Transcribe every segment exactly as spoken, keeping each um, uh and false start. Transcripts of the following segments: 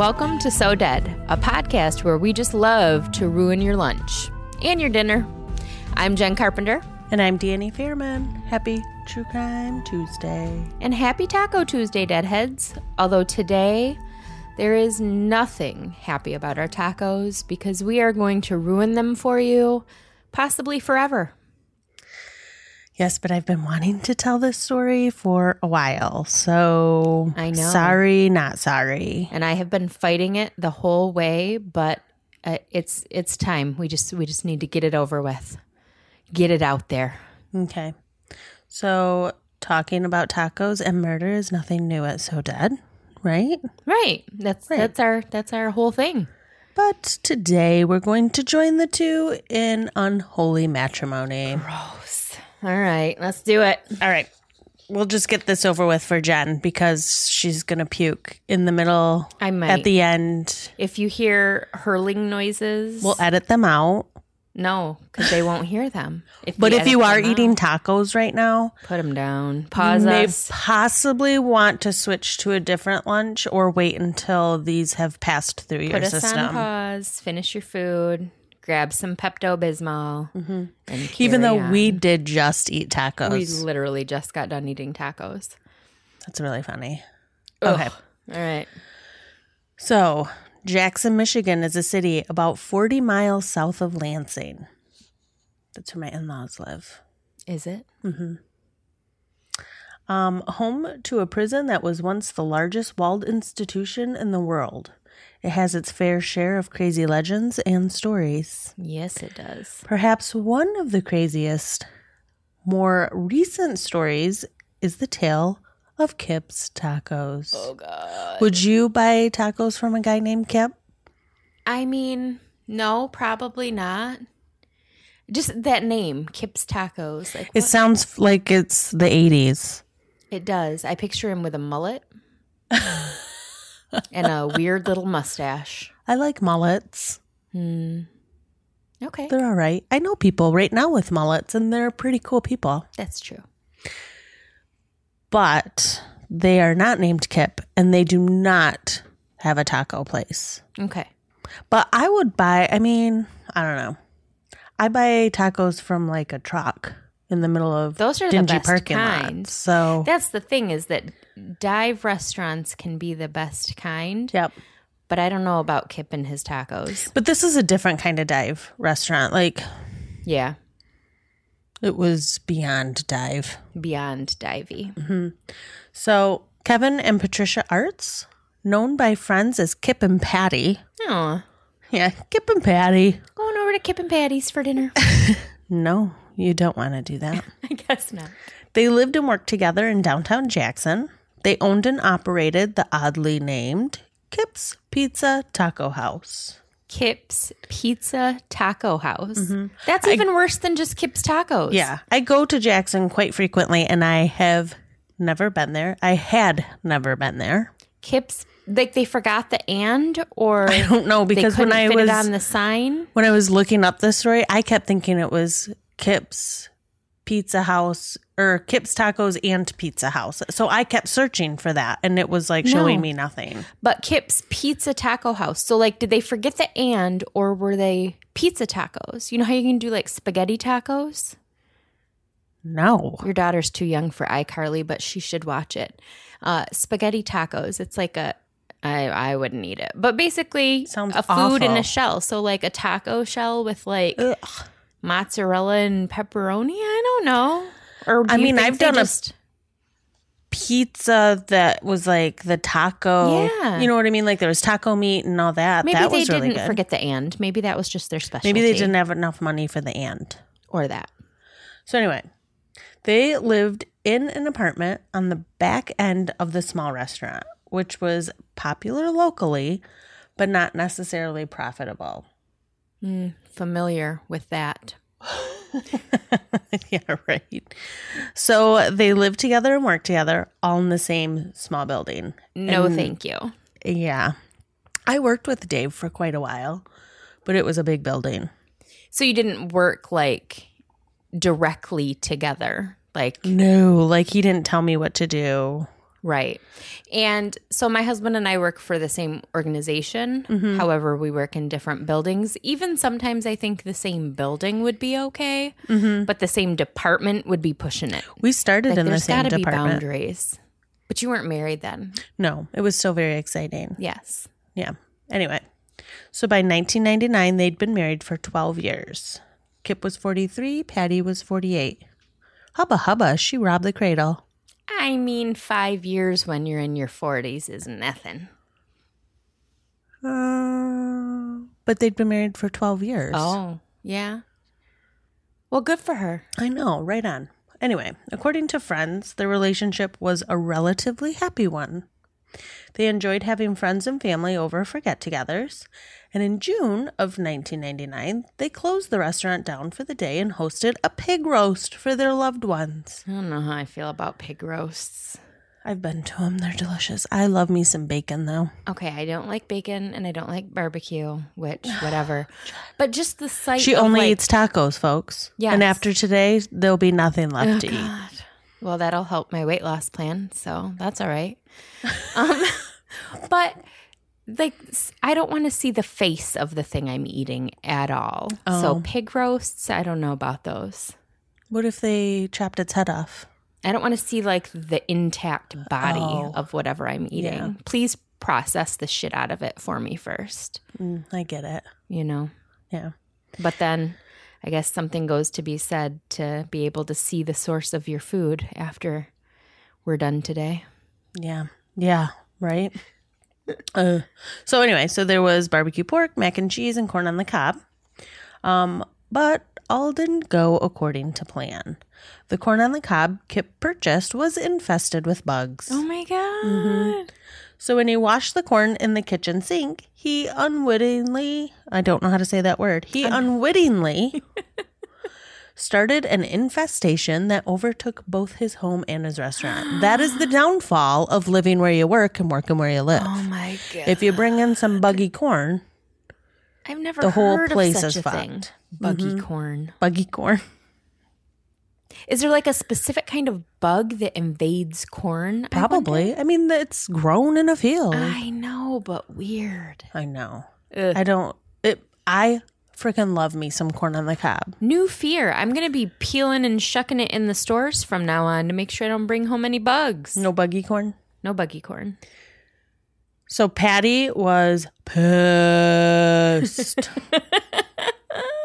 Welcome to So Dead, a podcast where we just love to ruin your lunch and your dinner. I'm Jen Carpenter. And I'm Dani Fairman. Happy True Crime Tuesday. And happy Taco Tuesday, Deadheads. Although today, there is nothing happy about our tacos because we are going to ruin them for you, possibly forever. Yes, but I've been wanting to tell this story for a while, so I know. Sorry, not sorry. And I have been fighting it the whole way, but uh, it's it's time. We just we just need to get it over with, get it out there. Okay. So talking about tacos and murder is nothing new at So Dead, right? Right. That's right. that's our that's our whole thing. But today we're going to join the two in unholy matrimony. Gross. All right, let's do it. All right. We'll just get this over with for Jen because she's going to puke in the middle. I might. At the end. If you hear hurling noises. We'll edit them out. No, because they won't hear them. If but if you are out. eating tacos right now. Put them down. Pause you us. You may possibly want to switch to a different lunch or wait until these have passed through Put your system. Put us on pause. Finish your food. Grab some Pepto-Bismol. Mm-hmm. Even though on. we did just eat tacos. We literally just got done eating tacos. That's really funny. Ugh. Okay. All right. So, Jackson, Michigan is a city about forty miles south of Lansing. That's where my in-laws live. Is it? Mm-hmm. Um, home to a prison that was once the largest walled institution in the world. It has its fair share of crazy legends and stories. Yes, it does. Perhaps one of the craziest, more recent stories is the tale of Kipp's Tacos. Oh, God. Would you buy tacos from a guy named Kipp? I mean, no, probably not. Just that name, Kipp's Tacos. Like, it sounds like it's the eighties. It does. I picture him with a mullet. And a weird little mustache. I like mullets. Mm. Okay. They're all right. I know people right now with mullets, and they're pretty cool people. That's true. But they are not named Kipp, and they do not have a taco place. Okay. But I would buy, I mean, I don't know. I buy tacos from like a truck in the middle of Those are dingy the best parking lots. So that's the thing is that dive restaurants can be the best kind. Yep. But I don't know about Kipp and his tacos. But this is a different kind of dive restaurant. Like, yeah. It was beyond dive. Beyond divey. Mm-hmm. So Kevin and Patricia Arts, known by friends as Kipp and Patty. Oh. Yeah, Kipp and Patty. Going over to Kipp and Patty's for dinner. No, you don't want to do that. I guess not. They lived and worked together in downtown Jackson. They owned and operated the oddly named Kipp's Pizza Taco House. Kipp's Pizza Taco House. Mm-hmm. That's even I, worse than just Kipp's Tacos. Yeah. I go to Jackson quite frequently, and I have never been there. I had never been there. Kipp's, like they forgot the and, or I don't know, because when I was on the sign. When I was looking up this story, I kept thinking it was Kipp's Pizza House or Kipp's Tacos and Pizza House. So I kept searching for that, and it was like no. showing me nothing. But Kipp's Pizza Taco House. So like, did they forget the and, or were they pizza tacos? You know how you can do like spaghetti tacos? No. Your daughter's too young for iCarly, but she should watch it. Uh, spaghetti tacos. It's like a, I, I wouldn't eat it. But basically Sounds a food awful. in a shell. So like a taco shell with like... Ugh. Mozzarella and pepperoni? I don't know. Or do I mean, I've done just... a pizza that was like the taco. Yeah. You know what I mean? Like there was taco meat and all that. Maybe that they was didn't really good. Forget the and. Maybe that was just their specialty. Maybe they didn't have enough money for the and. Or that. So anyway, they lived in an apartment on the back end of the small restaurant, which was popular locally, but not necessarily profitable. Mm, familiar with that. Yeah, right. So they lived together and worked together all in the same small building. No, and, thank you. Yeah. I worked with Dave for quite a while, but it was a big building. So you didn't work like directly together? Like, no, like he didn't tell me what to do. Right. And so my husband and I work for the same organization. Mm-hmm. However, we work in different buildings. Even sometimes I think the same building would be okay, mm-hmm. but the same department would be pushing it. We started like in the same department. There's got to be boundaries. But you weren't married then. No, it was still very exciting. Yes. Yeah. Anyway, so by nineteen ninety-nine, they'd been married for twelve years. Kip was forty-three. Patty was forty-eight. Hubba hubba, she robbed the cradle. I mean, five years when you're in your forties is nothing. Uh, but they'd been married for twelve years. Oh, yeah. Well, good for her. I know, right on. Anyway, according to friends, their relationship was a relatively happy one. They enjoyed having friends and family over for get-togethers. And in June of nineteen ninety-nine, they closed the restaurant down for the day and hosted a pig roast for their loved ones. I don't know how I feel about pig roasts. I've been to them. They're delicious. I love me some bacon, though. Okay, I don't like bacon, and I don't like barbecue, which, whatever. But just the sight She of, only like, eats tacos, folks. Yes. And after today, there'll be nothing left oh, to God. eat. Well, that'll help my weight loss plan, so that's all right. Um, but... Like, I don't want to see the face of the thing I'm eating at all. Oh. So pig roasts, I don't know about those. What if they chopped its head off? I don't want to see, like, the intact body oh. of whatever I'm eating. Yeah. Please process the shit out of it for me first. Mm, I get it. You know? Yeah. But then I guess something goes to be said to be able to see the source of your food after we're done today. Yeah. Yeah. Right? Uh, so anyway, so there was barbecue pork, mac and cheese, and corn on the cob. Um, but all didn't go according to plan. The corn on the cob Kip purchased was infested with bugs. Oh, my God. Mm-hmm. So when he washed the corn in the kitchen sink, he unwittingly, I don't know how to say that word, he unwittingly started an infestation that overtook both his home and his restaurant. That is the downfall of living where you work and working where you live. Oh, my God. If you bring in some buggy corn, I've never the whole heard place of such is a fucked. Thing. Buggy mm-hmm. corn. Buggy corn. Is there like a specific kind of bug that invades corn? Probably. I, I mean, it's grown in a field. I know, but weird. I know. Ugh. I don't... It. I... Freaking love me some corn on the cob. New fear. I'm going to be peeling and shucking it in the stores from now on to make sure I don't bring home any bugs. No buggy corn? No buggy corn. So Patty was pissed.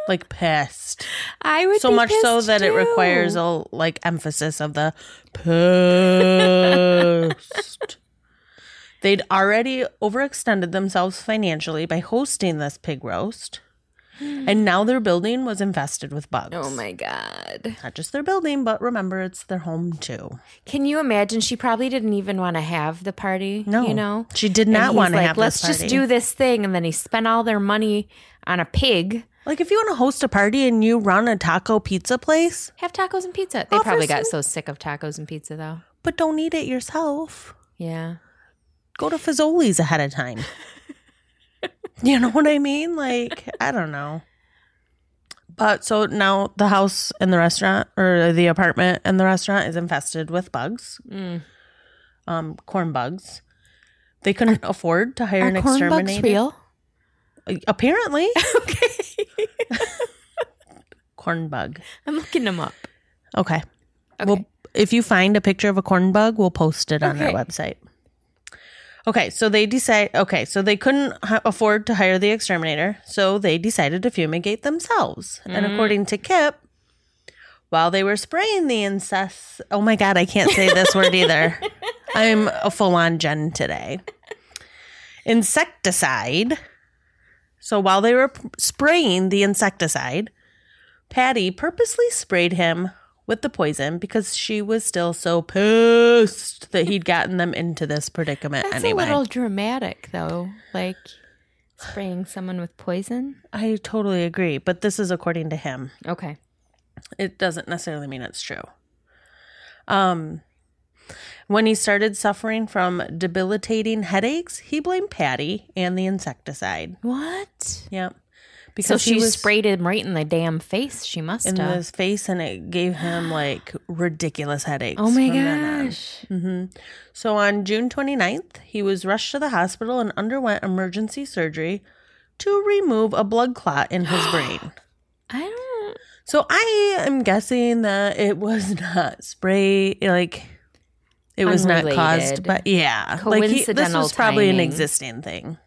Like pissed. I would so be much pissed so that too. It requires a like emphasis of the pissed. They'd already overextended themselves financially by hosting this pig roast. And now their building was infested with bugs. Oh, my God. Not just their building, but remember, it's their home, too. Can you imagine? She probably didn't even want to have the party. No. You know? She did not want to like, have this party. Let's just do this thing. And then he spent all their money on a pig. Like, if you want to host a party and you run a taco pizza place. Have tacos and pizza. They probably got so sick of tacos and pizza, though. But don't eat it yourself. Yeah. Go to Fazoli's ahead of time. You know what I mean? Like, I don't know. But so now the house and the restaurant, or the apartment and the restaurant, is infested with bugs. Mm. Um, corn bugs. They couldn't are, afford to hire are an corn exterminator. Bugs real? Apparently. Okay. Corn bug. I'm looking them up. Okay. Okay. Well, if you find a picture of a corn bug, we'll post it on okay. our website. Okay, so they decide. Okay, so they couldn't ha- afford to hire the exterminator, so they decided to fumigate themselves. Mm. And according to Kip, while they were spraying the incest, oh my God, I can't say this word either. I'm a full-on Jen today. Insecticide. So while they were p- spraying the insecticide, Patty purposely sprayed him with the poison because she was still so pissed that he'd gotten them into this predicament. That's anyway. That's a little dramatic, though. Like, spraying someone with poison? I totally agree, but this is according to him. Okay. It doesn't necessarily mean it's true. Um, when he started suffering from debilitating headaches, he blamed Patty and the insecticide. What? Yep. Because so she was, sprayed him right in the damn face. She must in have. In his face, and it gave him like ridiculous headaches. Oh my gosh. Mm-hmm. So on June twenty-ninth, he was rushed to the hospital and underwent emergency surgery to remove a blood clot in his brain. I don't. So I am guessing that it was not spray, like it was unrelated. Not caused, but yeah, like he, this was probably timing. An existing thing.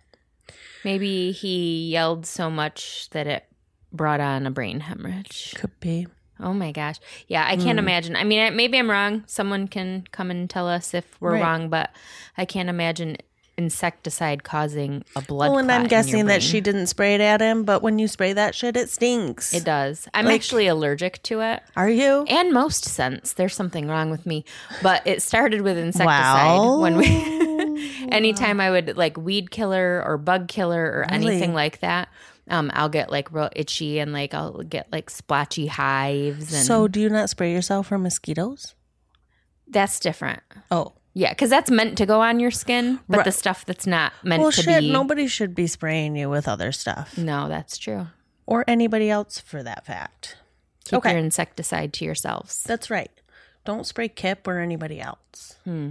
Maybe he yelled so much that it brought on a brain hemorrhage. Could be. Oh my gosh. Yeah, I can't mm. imagine. I mean, maybe I'm wrong. Someone can come and tell us if we're right. wrong, but I can't imagine insecticide causing a blood well, and clot I'm guessing that she didn't spray it at him, but when you spray that shit, it stinks. It does. I'm like, actually allergic to it. Are you? And most scents. There's something wrong with me. But it started with insecticide wow. when we... Anytime I would like weed killer or bug killer or really? Anything like that, um, I'll get like real itchy and like I'll get like splotchy hives. And so do you not spray yourself for mosquitoes? That's different. Oh. Yeah, because that's meant to go on your skin, but right. the stuff that's not meant well, to shit, be. Nobody should be spraying you with other stuff. No, that's true. Or anybody else for that fact. Keep okay. your insecticide to yourselves. That's right. Don't spray Kip or anybody else. Hmm.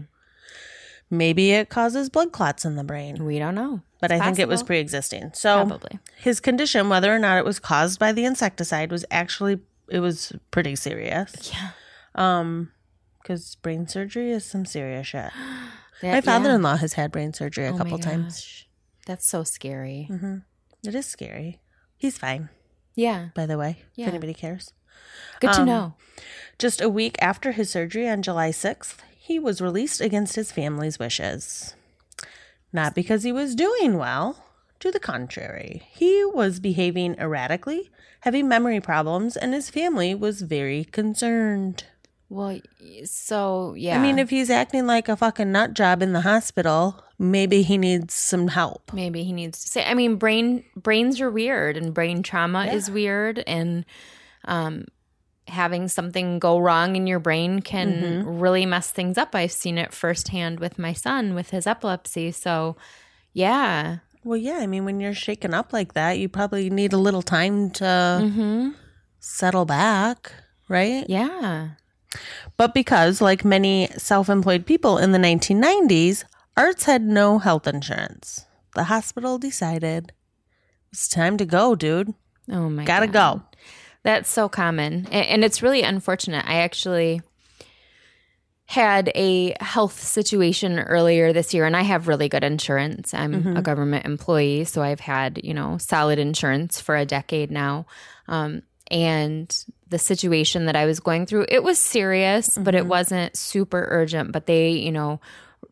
Maybe it causes blood clots in the brain. We don't know. But it's I possible. Think it was pre-existing. So probably. His condition, whether or not it was caused by the insecticide, was actually, it was pretty serious. Yeah. Um, because brain surgery is some serious shit. That, my father-in-law yeah. has had brain surgery a oh couple times. That's so scary. Mm-hmm. It is scary. He's fine. Yeah. By the way, yeah. if anybody cares. Good um, to know. Just a week after his surgery on July sixth, he was released against his family's wishes. Not because he was doing well. To the contrary, he was behaving erratically, having memory problems, and his family was very concerned. Well, so, yeah. I mean, if he's acting like a fucking nut job in the hospital, maybe he needs some help. Maybe he needs to say, I mean, brain brains are weird, and brain trauma yeah. is weird, and... um. having something go wrong in your brain can mm-hmm. really mess things up. I've seen it firsthand with my son with his epilepsy. So, yeah. Well, yeah. I mean, when you're shaken up like that, you probably need a little time to mm-hmm. settle back, right? Yeah. But because, like many self-employed people in the nineteen nineties, Arts had no health insurance. The hospital decided, it's time to go, dude. Oh, my Gotta God. Gotta go. That's so common, and it's really unfortunate. I actually had a health situation earlier this year, and I have really good insurance. I'm mm-hmm. a government employee, so I've had, you know, solid insurance for a decade now. Um, and the situation that I was going through, it was serious, mm-hmm. but it wasn't super urgent. But they, you know,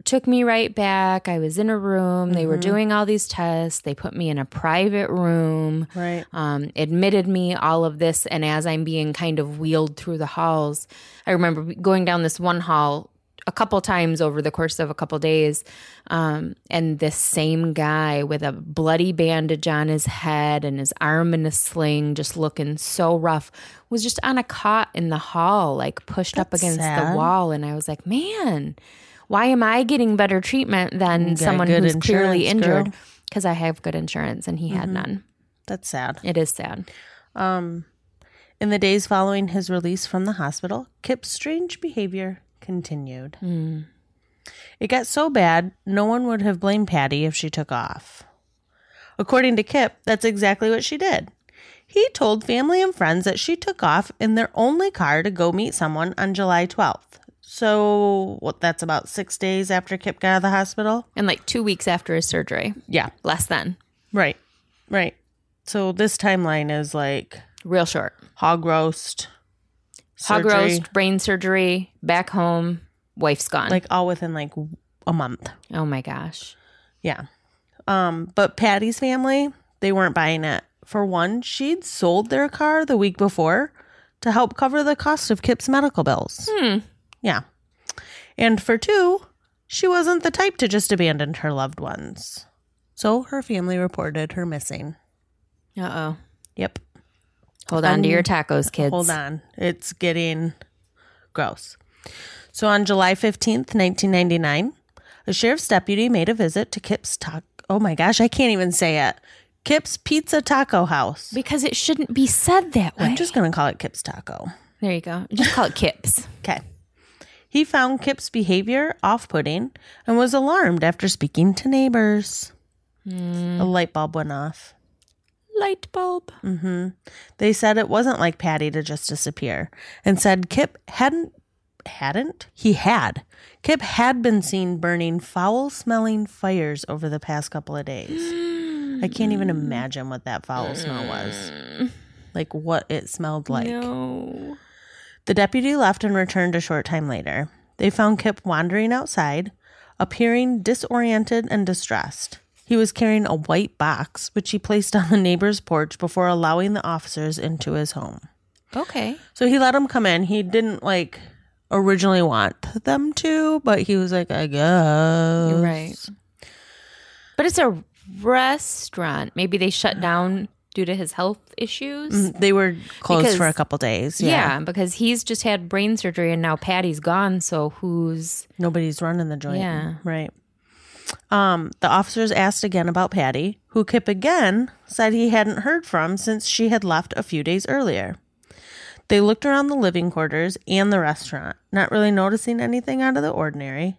took me right back. I was in a room. They mm-hmm. were doing all these tests. They put me in a private room, right. um, admitted me, all of this. And as I'm being kind of wheeled through the halls, I remember going down this one hall a couple times over the course of a couple days. Um, and this same guy with a bloody bandage on his head and his arm in a sling, just looking so rough, was just on a cot in the hall, like pushed That's up against sad. The wall. And I was like, man, why am I getting better treatment than someone who's clearly injured? Because I have good insurance and he had mm-hmm. none. That's sad. It is sad. Um, in the days following his release from the hospital, Kip's strange behavior continued. Mm. It got so bad, no one would have blamed Patty if she took off. According to Kip, that's exactly what she did. He told family and friends that she took off in their only car to go meet someone on July twelfth. So what, that's about six days after Kip got out of the hospital? And like two weeks after his surgery. Yeah. Less than. Right. Right. So this timeline is like... real short. Hog roast. Hog surgery. Roast, brain surgery, back home, wife's gone. Like all within like a month. Oh my gosh. Yeah. Um, but Patty's family, they weren't buying it. For one, she'd sold their car the week before to help cover the cost of Kip's medical bills. Hmm. Yeah. And for two, she wasn't the type to just abandon her loved ones. So her family reported her missing. Uh-oh. Yep. Hold on um, to your tacos, kids. Hold on. It's getting gross. So on July fifteenth, nineteen ninety-nine, a sheriff's deputy made a visit to Kip's taco. Oh my gosh, I can't even say it. Kipp's Pizza Taco House. Because it shouldn't be said that way. I'm just going to call it Kipp's Taco. There you go. Just call it Kipp's. Okay. He found Kipp's behavior off-putting and was alarmed after speaking to neighbors. Mm. A light bulb went off. Light bulb. Mm-hmm. They said it wasn't like Patty to just disappear and said Kip hadn't, hadn't? He had. Kip had been seen burning foul-smelling fires over the past couple of days. I can't even imagine what that foul smell was. Like what it smelled like. No. The deputy left and returned a short time later. They found Kip wandering outside, appearing disoriented and distressed. He was carrying a white box, which he placed on the neighbor's porch before allowing the officers into his home. Okay. So he let them come in. He didn't, like, originally want them to, but he was like, I guess. You're right. But it's a restaurant. Maybe they shut down due to his health issues. They were closed because, for a couple days. Yeah. yeah, because he's just had brain surgery, and now Patty's gone, so who's... Nobody's running the joint. Yeah. Right. Um, the officers asked again about Patty, who Kip again said he hadn't heard from since she had left a few days earlier. They looked around the living quarters and the restaurant, not really noticing anything out of the ordinary,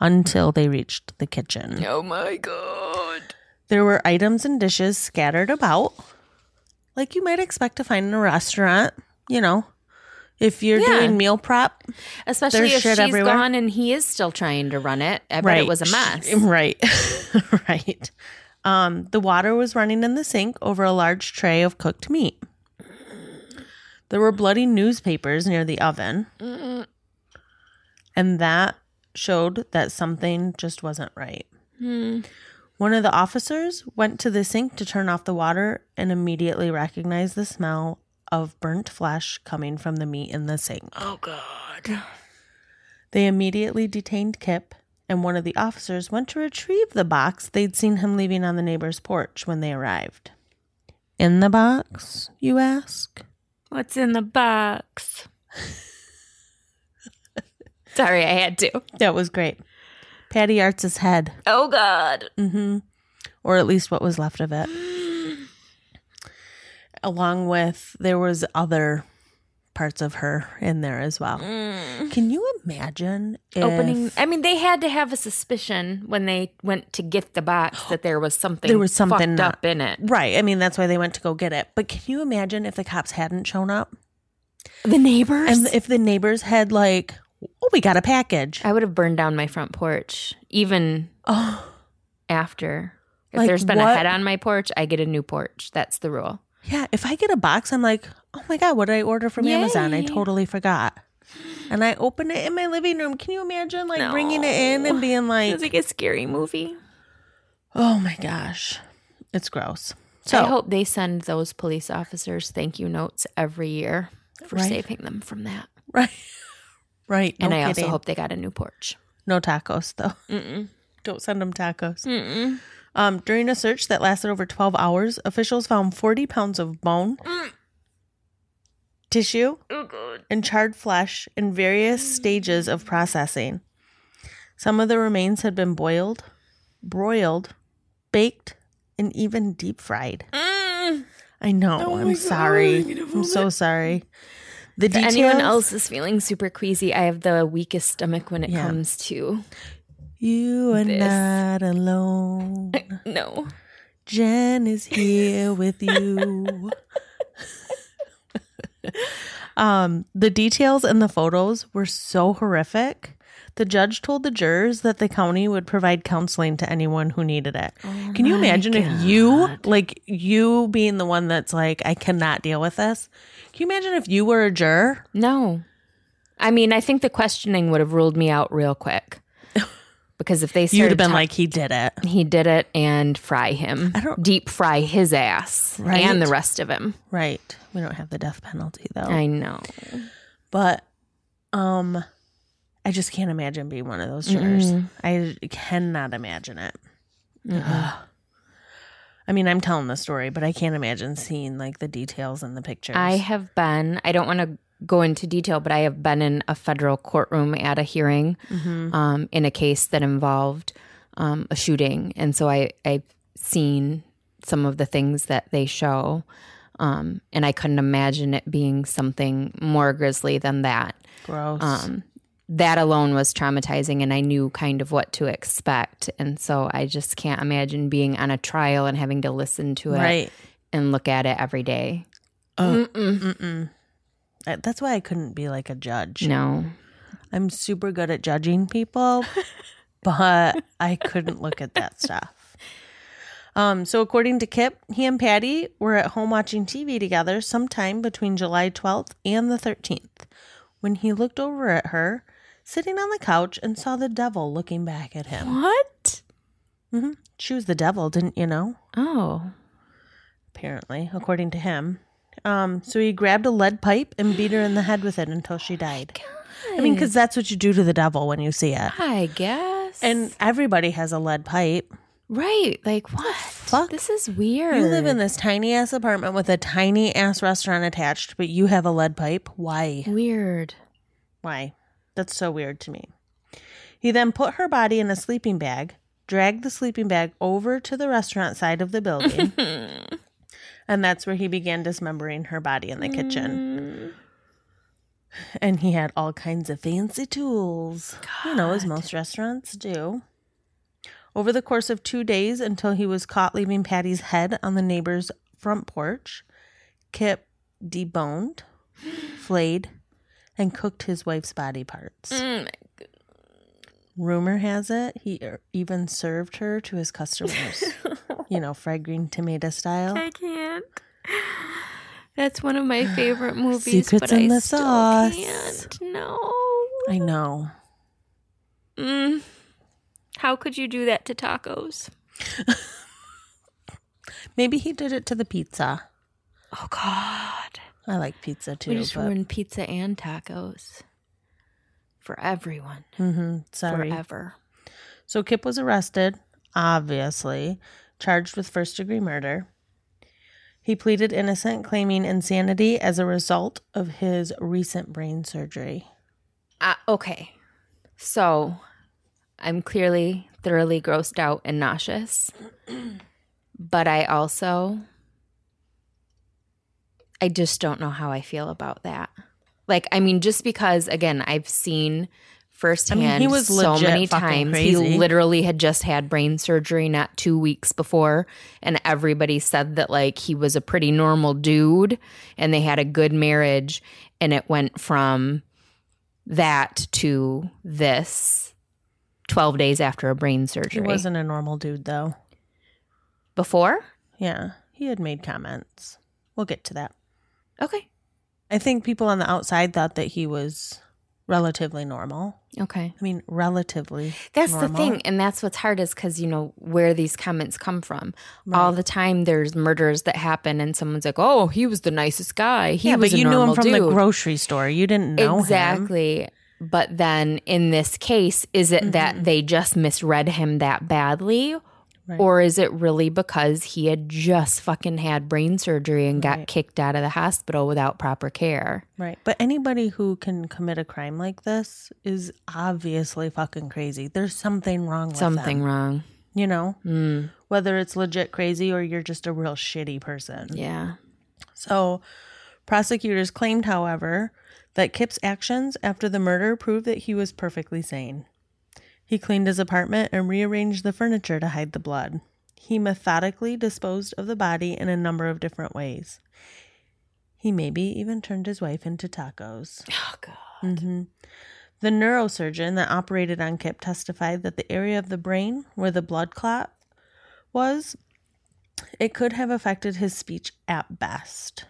until they reached the kitchen. Oh my God. There were items and dishes scattered about, like you might expect to find in a restaurant, you know. If you're yeah. doing meal prep, especially if she's everywhere. Gone and he is still trying to run it. I bet right. it was a mess. Right. right. Um, the water was running in the sink over a large tray of cooked meat. There were bloody newspapers near the oven. Mm-mm. And that showed that something just wasn't right. Mm. One of the officers went to the sink to turn off the water and immediately recognized the smell of burnt flesh coming from the meat in the sink. Oh, God. They immediately detained Kip, and one of the officers went to retrieve the box they'd seen him leaving on the neighbor's porch when they arrived. In the box, you ask? What's in the box? Sorry, I had to. That was great. Patty Arts' head. Oh, God. Mm-hmm. Or at least what was left of it. Along with, there was other parts of her in there as well. Mm. Can you imagine if... Opening... I mean, they had to have a suspicion when they went to get the box that there was something, there was something fucked not, up in it. Right. I mean, that's why they went to go get it. But can you imagine if the cops hadn't shown up? The neighbors? And if the neighbors had, like, oh, we got a package. I would have burned down my front porch, even oh. after. If like there's been what? a head on my porch, I get a new porch. That's the rule. Yeah, if I get a box, I'm like, oh my God, what did I order from Yay. Amazon? I totally forgot. And I open it in my living room. Can you imagine like no. bringing it in and being like... It's like a scary movie. Oh my gosh. It's gross. So I hope they send those police officers thank you notes every year for right? saving them from that. Right. right. No and I kidding. also hope they got a new porch. No tacos though. Mm-mm. Don't send them tacos. Mm-mm. Um, during a search that lasted over twelve hours, officials found forty pounds of bone, mm. tissue, oh, and charred flesh in various stages of processing. Some of the remains had been boiled, broiled, baked, and even deep fried. Mm. I know. Oh I'm sorry. God, I'm so sorry. The If details, anyone else is feeling super queasy, I have the weakest stomach when it yeah. comes to... You are this. not alone. No. Jen is here with you. um, the details in the photos were so horrific. The judge told the jurors that the county would provide counseling to anyone who needed it. Oh Can you imagine God. if you, like you being the one that's like, I cannot deal with this? Can you imagine if you were a juror? No. I mean, I think the questioning would have ruled me out real quick. Because if they you'd have been talk, like he did it, he did it, and fry him, I don't, deep fry his ass right? and the rest of him. Right. We don't have the death penalty though. I know, but um, I just can't imagine being one of those jurors. Mm-mm. I cannot imagine it. I mean, I'm telling the story, but I can't imagine seeing like the details in the pictures. I have been. I don't want to. go into detail, but I have been in a federal courtroom at a hearing mm-hmm. um, in a case that involved um, a shooting. And so I, I've seen some of the things that they show. Um, and I couldn't imagine it being something more grisly than that. Gross. Um, that alone was traumatizing, and I knew kind of what to expect. And so I just can't imagine being on a trial and having to listen to it right. and look at it every day. Oh. Mm-mm. Mm-mm. I, that's why I couldn't be like a judge. No. I'm super good at judging people, but I couldn't look at that stuff. Um, so according to Kip, he and Patty were at home watching T V together sometime between July twelfth and the thirteenth when he looked over at her sitting on the couch and saw the devil looking back at him. What? Mm-hmm. She was the devil, didn't you know? Oh. Apparently, according to him. Um, so he grabbed a lead pipe and beat her in the head with it until she died. Oh, I mean, because that's what you do to the devil when you see it. I guess. And everybody has a lead pipe. Right, like what? Fuck. This is weird. You live in this tiny ass apartment with a tiny ass restaurant attached, but you have a lead pipe. Why? Weird. Why? That's so weird to me. He then put her body in a sleeping bag, dragged the sleeping bag over to the restaurant side of the building, and that's where he began dismembering her body in the mm. kitchen. And he had all kinds of fancy tools, God. you know, as most restaurants do. Over the course of two days until he was caught leaving Patty's head on the neighbor's front porch, Kip deboned, flayed, and cooked his wife's body parts. Mm. Rumor has it he even served her to his customers. You know, fried green tomato style. I can't. That's one of my favorite movies, Secrets but in I the still sauce. Can't. No. I know. Mm. How could you do that to tacos? Maybe he did it to the pizza. Oh, God. I like pizza, too. We just but... ruined pizza and tacos. For everyone. Mm-hmm. Sorry. Forever. So Kip was arrested, obviously, charged with first-degree murder. He pleaded innocent, claiming insanity as a result of his recent brain surgery. Uh, okay. So... I'm clearly thoroughly grossed out and nauseous, but I also, I just don't know how I feel about that. Like, I mean, just because, again, I've seen firsthand I mean, he was so many times. Crazy. He literally had just had brain surgery not two weeks before, and everybody said that, like, he was a pretty normal dude, and they had a good marriage, and it went from that to this. twelve days after a brain surgery. He wasn't a normal dude, though. Before? Yeah. He had made comments. We'll get to that. Okay. I think people on the outside thought that he was relatively normal. Okay. I mean, relatively That's normal. The thing, and that's what's hard is because, you know, where these comments come from. Right. All the time there's murders that happen, and someone's like, oh, he was the nicest guy. He yeah, was but a you knew him from dude. the grocery store. You didn't know exactly. him. Exactly. But then in this case, is it mm-hmm. that they just misread him that badly? Right. Or is it really because he had just fucking had brain surgery and got right. kicked out of the hospital without proper care? Right. But anybody who can commit a crime like this is obviously fucking crazy. There's something wrong with them. Something wrong. You know? Mm. Whether it's legit crazy or you're just a real shitty person. Yeah. So prosecutors claimed, however, that Kip's actions after the murder proved that he was perfectly sane. He cleaned his apartment and rearranged the furniture to hide the blood. He methodically disposed of the body in a number of different ways. He maybe even turned his wife into tacos. Oh, God. Mm-hmm. The neurosurgeon that operated on Kip testified that the area of the brain where the blood clot was, it could have affected his speech at best.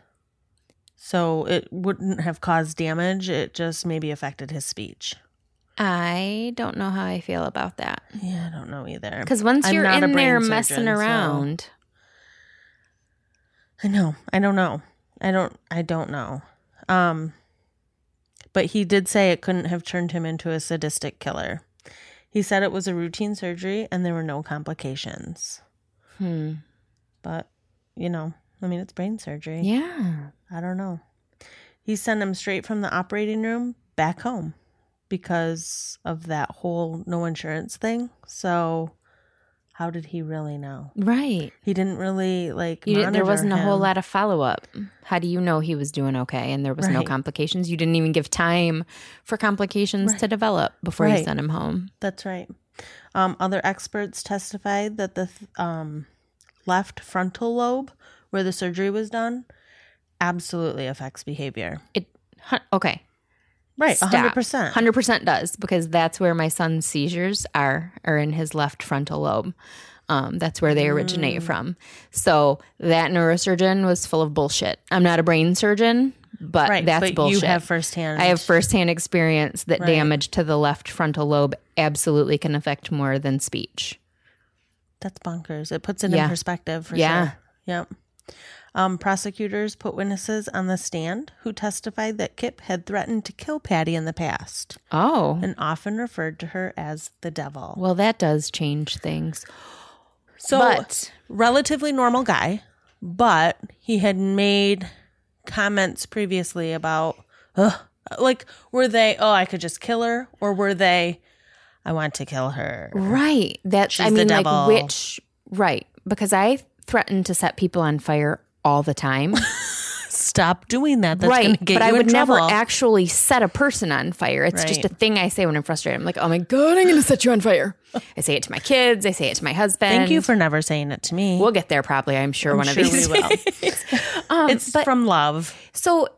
So it wouldn't have caused damage. It just maybe affected his speech. I don't know how I feel about that. Yeah, I don't know either. Because once you're in there messing around. I know. I don't know. I don't I don't know. Um, but he did say it couldn't have turned him into a sadistic killer. He said it was a routine surgery and there were no complications. Hmm. But, you know, I mean, it's brain surgery. Yeah. I don't know. He sent him straight from the operating room back home because of that whole no insurance thing. So how did he really know? Right. He didn't really, like, you didn't, there wasn't him. a whole lot of follow-up. How do you know he was doing okay and there was right. no complications? You didn't even give time for complications right. to develop before right. you sent him home. That's right. Um, other experts testified that the th- um, left frontal lobe, where the surgery was done, absolutely affects behavior. It Okay. Right, Stop. one hundred percent. one hundred percent does, because that's where my son's seizures are, are in his left frontal lobe. Um, that's where they originate mm. from. So that neurosurgeon was full of bullshit. I'm not a brain surgeon, but right, that's but bullshit. You have firsthand. I have firsthand experience that right. damage to the left frontal lobe absolutely can affect more than speech. That's bonkers. It puts it yeah. in perspective for yeah. sure. Yep. Um, prosecutors put witnesses on the stand who testified that Kip had threatened to kill Patty in the past. Oh. And often referred to her as the devil. Well, that does change things. So, but, relatively normal guy, but he had made comments previously about, ugh, like, were they, oh, I could just kill her? Or were they, I want to kill her? Right. That's, She's I mean, the devil. Like, which, right. Because I threatened to set people on fire all the time. Stop doing that. That's right. Get but I would trouble. never actually set a person on fire. It's right. just a thing I say when I'm frustrated. I'm like, oh my God, I'm going to set you on fire. I say it to my kids. I say it to my husband. Thank you for never saying it to me. We'll get there probably, I'm sure, I'm one sure of these we will. days. um, it's but, from love. So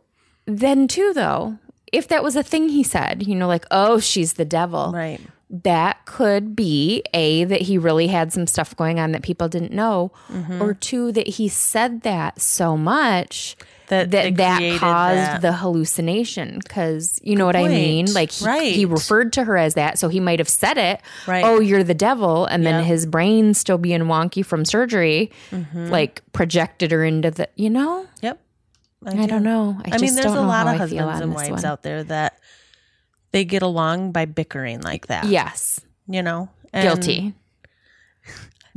then too, though, if that was a thing he said, you know, like, oh, she's the devil. Right. That could be, A, that he really had some stuff going on that people didn't know, mm-hmm. or two, that he said that so much that that, that caused that. the hallucination. Because, you Good know what point. I mean? Like, he, right. he referred to her as that, so he might have said it, right. oh, you're the devil, and then yep. his brain still being wonky from surgery, mm-hmm. like, projected her into the, you know? Yep. I, do. I don't know. I, I just mean, there's don't a know lot of I husbands and wives one. out there that... they get along by bickering like that. Yes. You know? And Guilty.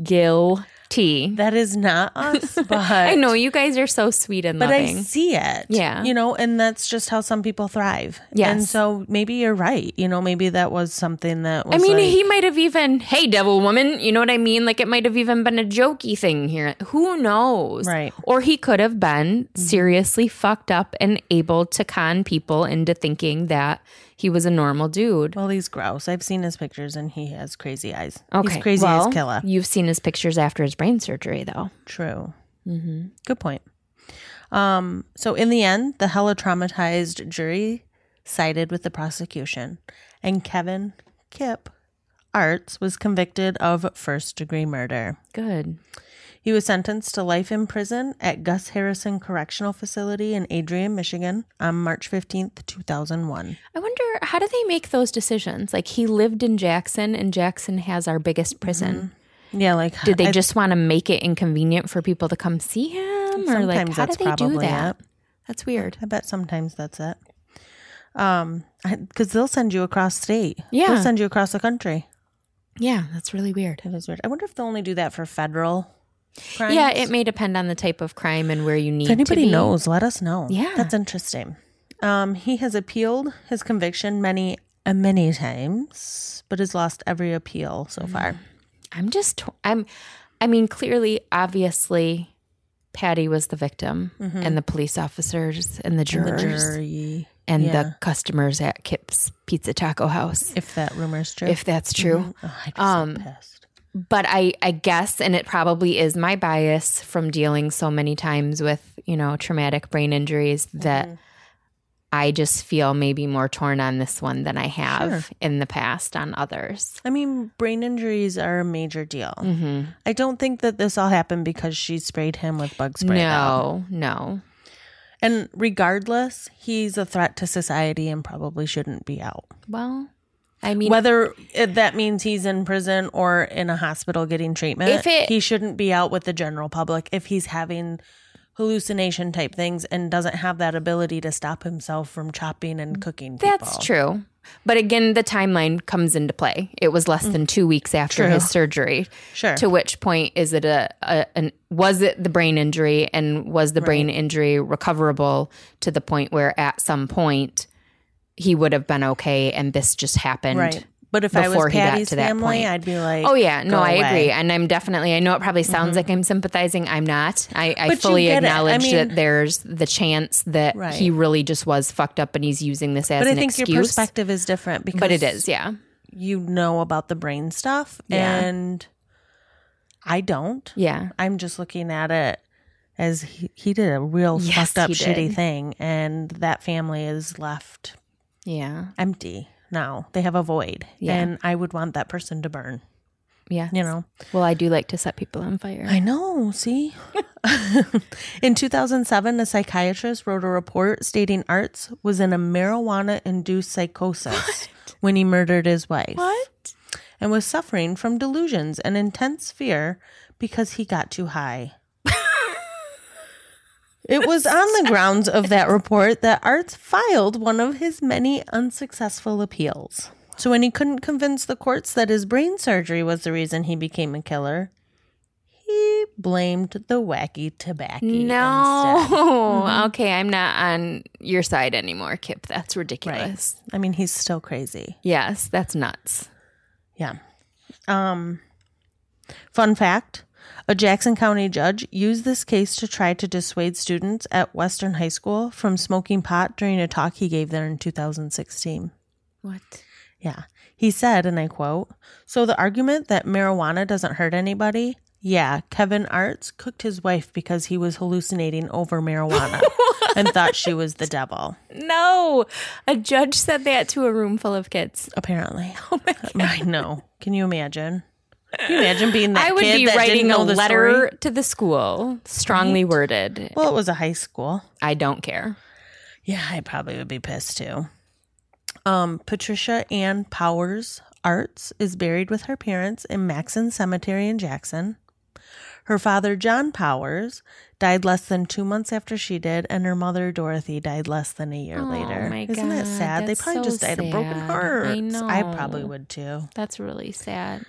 Guilty. That is not us, but... I know, you guys are so sweet and but loving. But I see it. Yeah. You know, and that's just how some people thrive. Yes. And so maybe you're right. You know, maybe that was something that was I mean, like, he might have even, hey, devil woman, you know what I mean? Like, it might have even been a jokey thing here. Who knows? Right. Or he could have been seriously mm-hmm. fucked up and able to con people into thinking that... he was a normal dude. Well, he's gross. I've seen his pictures, and he has crazy eyes. Okay. He's crazy well, as killer. You've seen his pictures after his brain surgery, though. True. Mm-hmm. Good point. Um, so in the end, the hella traumatized jury sided with the prosecution, and Kevin Kip Arts was convicted of first-degree murder. Good. He was sentenced to life in prison at Gus Harrison Correctional Facility in Adrian, Michigan on March fifteenth, two thousand one. I wonder, how do they make those decisions? Like, he lived in Jackson, and Jackson has our biggest prison. Mm-hmm. Yeah, like... Did they I, just want to make it inconvenient for people to come see him? Or, like, how do they do that? It. That's weird. I bet sometimes that's it. Um, because they'll send you across state. Yeah. They'll send you across the country. Yeah, that's really weird. That is weird. I wonder if they'll only do that for federal... crimes. Yeah, it may depend on the type of crime and where you need to be. If anybody knows, let us know. Yeah. That's interesting. Um, he has appealed his conviction many, uh, many times, but has lost every appeal so far. I'm just, I'm, I mean, clearly, obviously, Patty was the victim mm-hmm. and the police officers and the jurors. And the jury. And yeah. the customers at Kipp's Pizza Taco House. If that rumor's true. If that's true. Mm-hmm. Oh, I just um, got pissed. But I, I guess, and it probably is my bias from dealing so many times with, you know, traumatic brain injuries that mm-hmm. I just feel maybe more torn on this one than I have sure. in the past on others. I mean, brain injuries are a major deal. Mm-hmm. I don't think that this all happened because she sprayed him with bug spray. No, though. no. And regardless, he's a threat to society and probably shouldn't be out. Well... I mean, whether it, that means he's in prison or in a hospital getting treatment, if it, he shouldn't be out with the general public if he's having hallucination type things and doesn't have that ability to stop himself from chopping and cooking people. That's true. But again, the timeline comes into play. It was less than two weeks after True. his surgery. Sure. To which point is it a, a an was it the brain injury, and was the right. brain injury recoverable to the point where at some point he would have been okay, and this just happened right. But if I was Patty's family, I'd be like, oh yeah, no, I agree. And I'm definitely, I know it probably sounds mm-hmm. like I'm sympathizing. I'm not. I, I fully acknowledge I mean, that there's the chance that right. he really just was fucked up and he's using this as an excuse. But I think excuse. Your perspective is different because but it is, yeah. you know about the brain stuff yeah. and I don't. Yeah. I'm just looking at it as he, he did a real yes, fucked up shitty did. thing, and that family is left yeah. empty. Now they have a void yeah. and I would want that person to burn. Yeah. You know? Well, I do like to set people on fire. I know. See? In two thousand seven, a psychiatrist wrote a report stating Arts was in a marijuana-induced psychosis what? when he murdered his wife. What? And was suffering from delusions and intense fear because he got too high. It was on the grounds of that report that Arts filed one of his many unsuccessful appeals. So when he couldn't convince the courts that his brain surgery was the reason he became a killer, he blamed the wacky tobacco. No. Mm-hmm. Okay, I'm not on your side anymore, Kip. That's ridiculous. Right. I mean, he's still crazy. Yes, that's nuts. Yeah. Um, fun fact. A Jackson County judge used this case to try to dissuade students at Western High School from smoking pot during a talk he gave there in two thousand sixteen. What? Yeah. He said, and I quote, "So the argument that marijuana doesn't hurt anybody? Yeah, Kevin Arts cooked his wife because he was hallucinating over marijuana and thought she was the devil." No. A judge said that to a room full of kids. Apparently. Oh, my God. I know. Can you imagine? Can you imagine being that kid? I would kid be that writing a letter story? to the school, strongly right. worded. Well, it was a high school. I don't care. Yeah, I probably would be pissed too. Um, Patricia Ann Powers Arts is buried with her parents in Maxon Cemetery in Jackson. Her father, John Powers, died less than two months after she did, and her mother, Dorothy, died less than a year oh, later. My Isn't God, that sad? They probably so just died sad. of broken hearts. I know. I probably would too. That's really sad.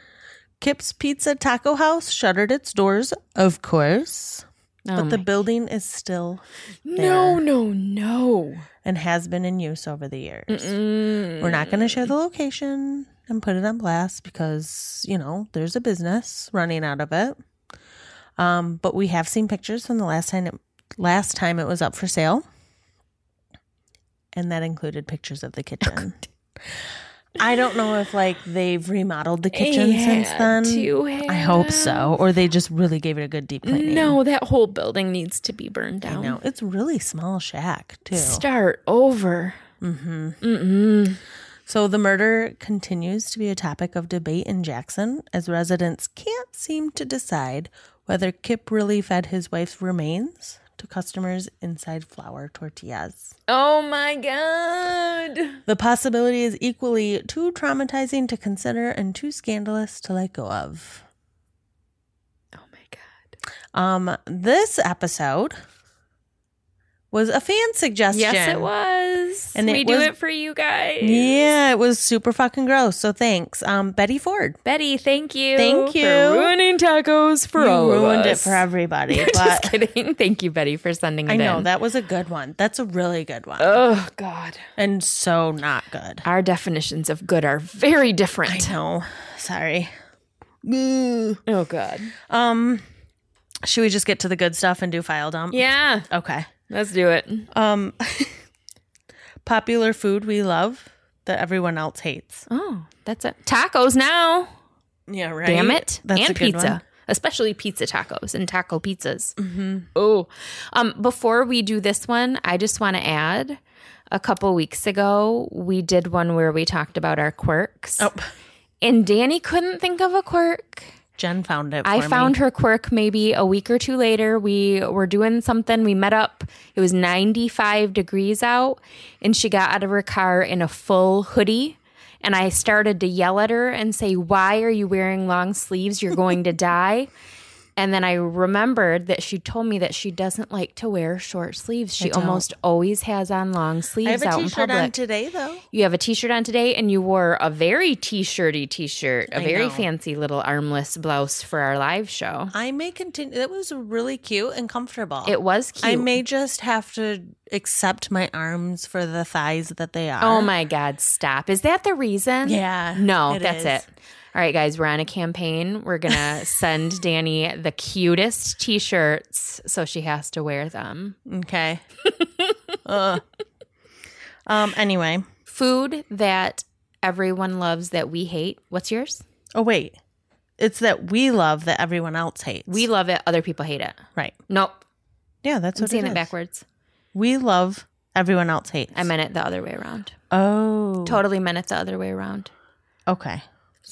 Kipp's Pizza Taco House shuttered its doors, of course, oh but the building God. is still there. No, no, no. And has been in use over the years. Mm-mm. We're not going to share the location and put it on blast because, you know, there's a business running out of it. Um, but we have seen pictures from the last time it, last time it was up for sale. And that included pictures of the kitchen. I don't know if, like, they've remodeled the kitchen yeah, since then. Too I hope so. Or they just really gave it a good deep cleaning. No, that whole building needs to be burned down. I know. It's really small shack, too. Start over. Mm-hmm. Mm-hmm. So the murder continues to be a topic of debate in Jackson, as residents can't seem to decide whether Kip really fed his wife's remains to customers inside flour tortillas. Oh my God. The possibility is equally too traumatizing to consider and too scandalous to let go of. Oh my God. Um, this episode was a fan suggestion. Yes, it was. And we it do was, it for you guys. Yeah, it was super fucking gross. So thanks, um, Betty Ford. Betty, thank you. Thank you for ruining tacos for you all of us. Ruined it for everybody. But just kidding. Thank you, Betty, for sending it I know in. That was a good one. That's a really good one. Oh God, and so not good. Our definitions of good are very different. I know. Sorry. Oh God. Um, should we just get to the good stuff and do file dump? Yeah. Okay. Let's do it. Um, popular food we love that everyone else hates. Oh, that's it. Tacos now. Yeah, right. Damn it. That's and a pizza, good one. Especially pizza tacos and taco pizzas. Mm-hmm. Oh, um, before we do this one, I just want to add a couple weeks ago, we did one where we talked about our quirks. Oh. And Dani couldn't think of a quirk. Jen found it for I found me. her quirk maybe a week or two later. We were doing something. We met up. It was ninety-five degrees out, and she got out of her car in a full hoodie. And I started to yell at her and say, "Why are you wearing long sleeves? You're going to die." And then I remembered that she told me that she doesn't like to wear short sleeves. She almost always has on long sleeves out in public. I have a t-shirt on today, though. You have a t-shirt on today, and you wore a very t-shirty t-shirt, a very fancy little armless blouse for our live show. I may continue. That was really cute and comfortable. It was cute. I may just have to accept my arms for the thighs that they are. Oh, my God. Stop. Is that the reason? Yeah. No, that's it. All right, guys, we're on a campaign. We're going to send Dani the cutest t-shirts, so she has to wear them. Okay. uh. Um. Anyway. Food that everyone loves that we hate. What's yours? Oh, wait. It's that we love that everyone else hates. We love it. Other people hate it. Right. Nope. Yeah, that's I'm what it is. I'm saying it backwards. We love everyone else hates. I meant it the other way around. Oh. Totally meant it the other way around. Okay.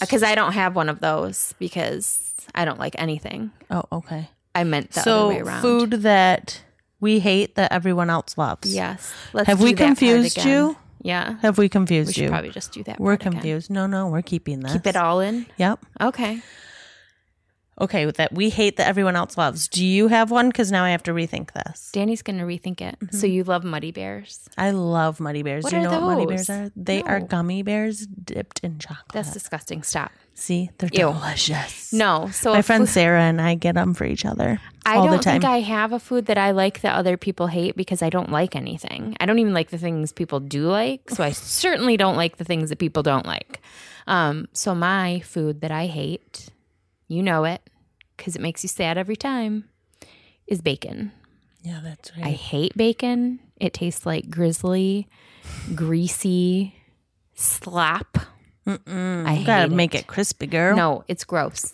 Because I don't have one of those because I don't like anything. Oh, okay. I meant the so other way around. So food that we hate that everyone else loves. Yes. Let's have do we that confused part again. You? Yeah. Have we confused we should you? Probably just do that. We're part confused. Again. No, no, we're keeping this. Keep it all in. Yep. Okay. Okay. With that we hate that everyone else loves. Do you have one? Because now I have to rethink this. Dani's going to rethink it. Mm-hmm. So you love Muddy Bears. I love Muddy Bears. What do you know those? What Muddy Bears are? They no. are gummy bears dipped in chocolate. That's disgusting. Stop. See, they're Ew. delicious. No. So my friend food- Sarah and I get them for each other I all the time. I don't think I have a food that I like that other people hate because I don't like anything. I don't even like the things people do like. So I certainly don't like the things that people don't like. Um, so my food that I hate... You know it, because it makes you sad every time, is bacon. Yeah, that's right. I hate bacon. It tastes like grizzly, greasy, slop. Mm-mm. I you hate gotta make it. it crispy, girl. No, it's gross.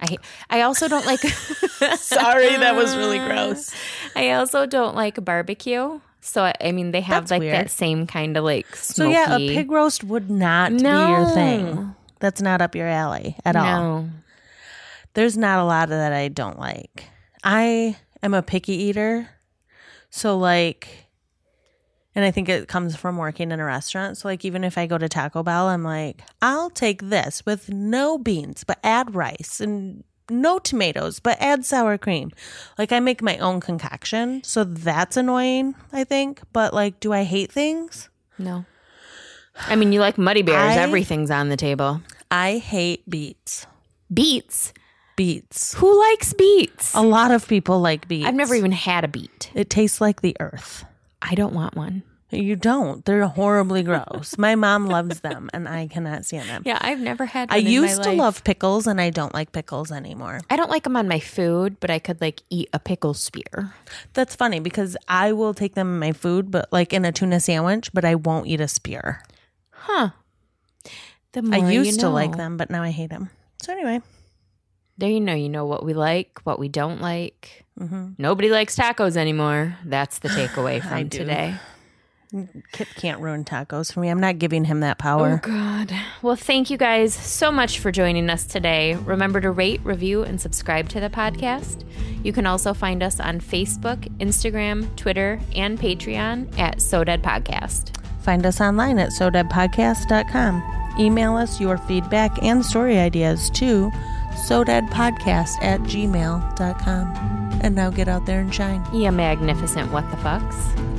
I hate, I also don't like... Sorry, that was really gross. I also don't like barbecue. So, I mean, they have that's like weird. That same kind of like smoky... So, yeah, a pig roast would not no. be your thing. That's not up your alley at no. all. There's not a lot of that I don't like. I am a picky eater. So, like, and I think it comes from working in a restaurant. So, like, even if I go to Taco Bell, I'm like, I'll take this with no beans, but add rice and no tomatoes, but add sour cream. Like, I make my own concoction. So that's annoying, I think. But, like, do I hate things? No. I mean, you like Muddy Bears. I, Everything's on the table. I hate beets. Beets? Beets. Who likes beets? A lot of people like beets. I've never even had a beet. It tastes like the earth. I don't want one. You don't. They're horribly gross. My mom loves them, and I cannot stand them. Yeah, I've never had one I in used my to life. Love pickles, and I don't like pickles anymore. I don't like them on my food, but I could, like, eat a pickle spear. That's funny, because I will take them in my food, but like in a tuna sandwich, but I won't eat a spear. Huh. The more I used you know. to like them, but now I hate them. So anyway... There you know, you know what we like, what we don't like. Mm-hmm. Nobody likes tacos anymore. That's the takeaway from today. Kip can't ruin tacos for me. I'm not giving him that power. Oh, God. Well, thank you guys so much for joining us today. Remember to rate, review, and subscribe to the podcast. You can also find us on Facebook, Instagram, Twitter, and Patreon at So Dead Podcast. Find us online at so dead podcast dot com. Email us your feedback and story ideas to so dead podcast at gmail dot com. And now get out there and shine. You magnificent what the fucks.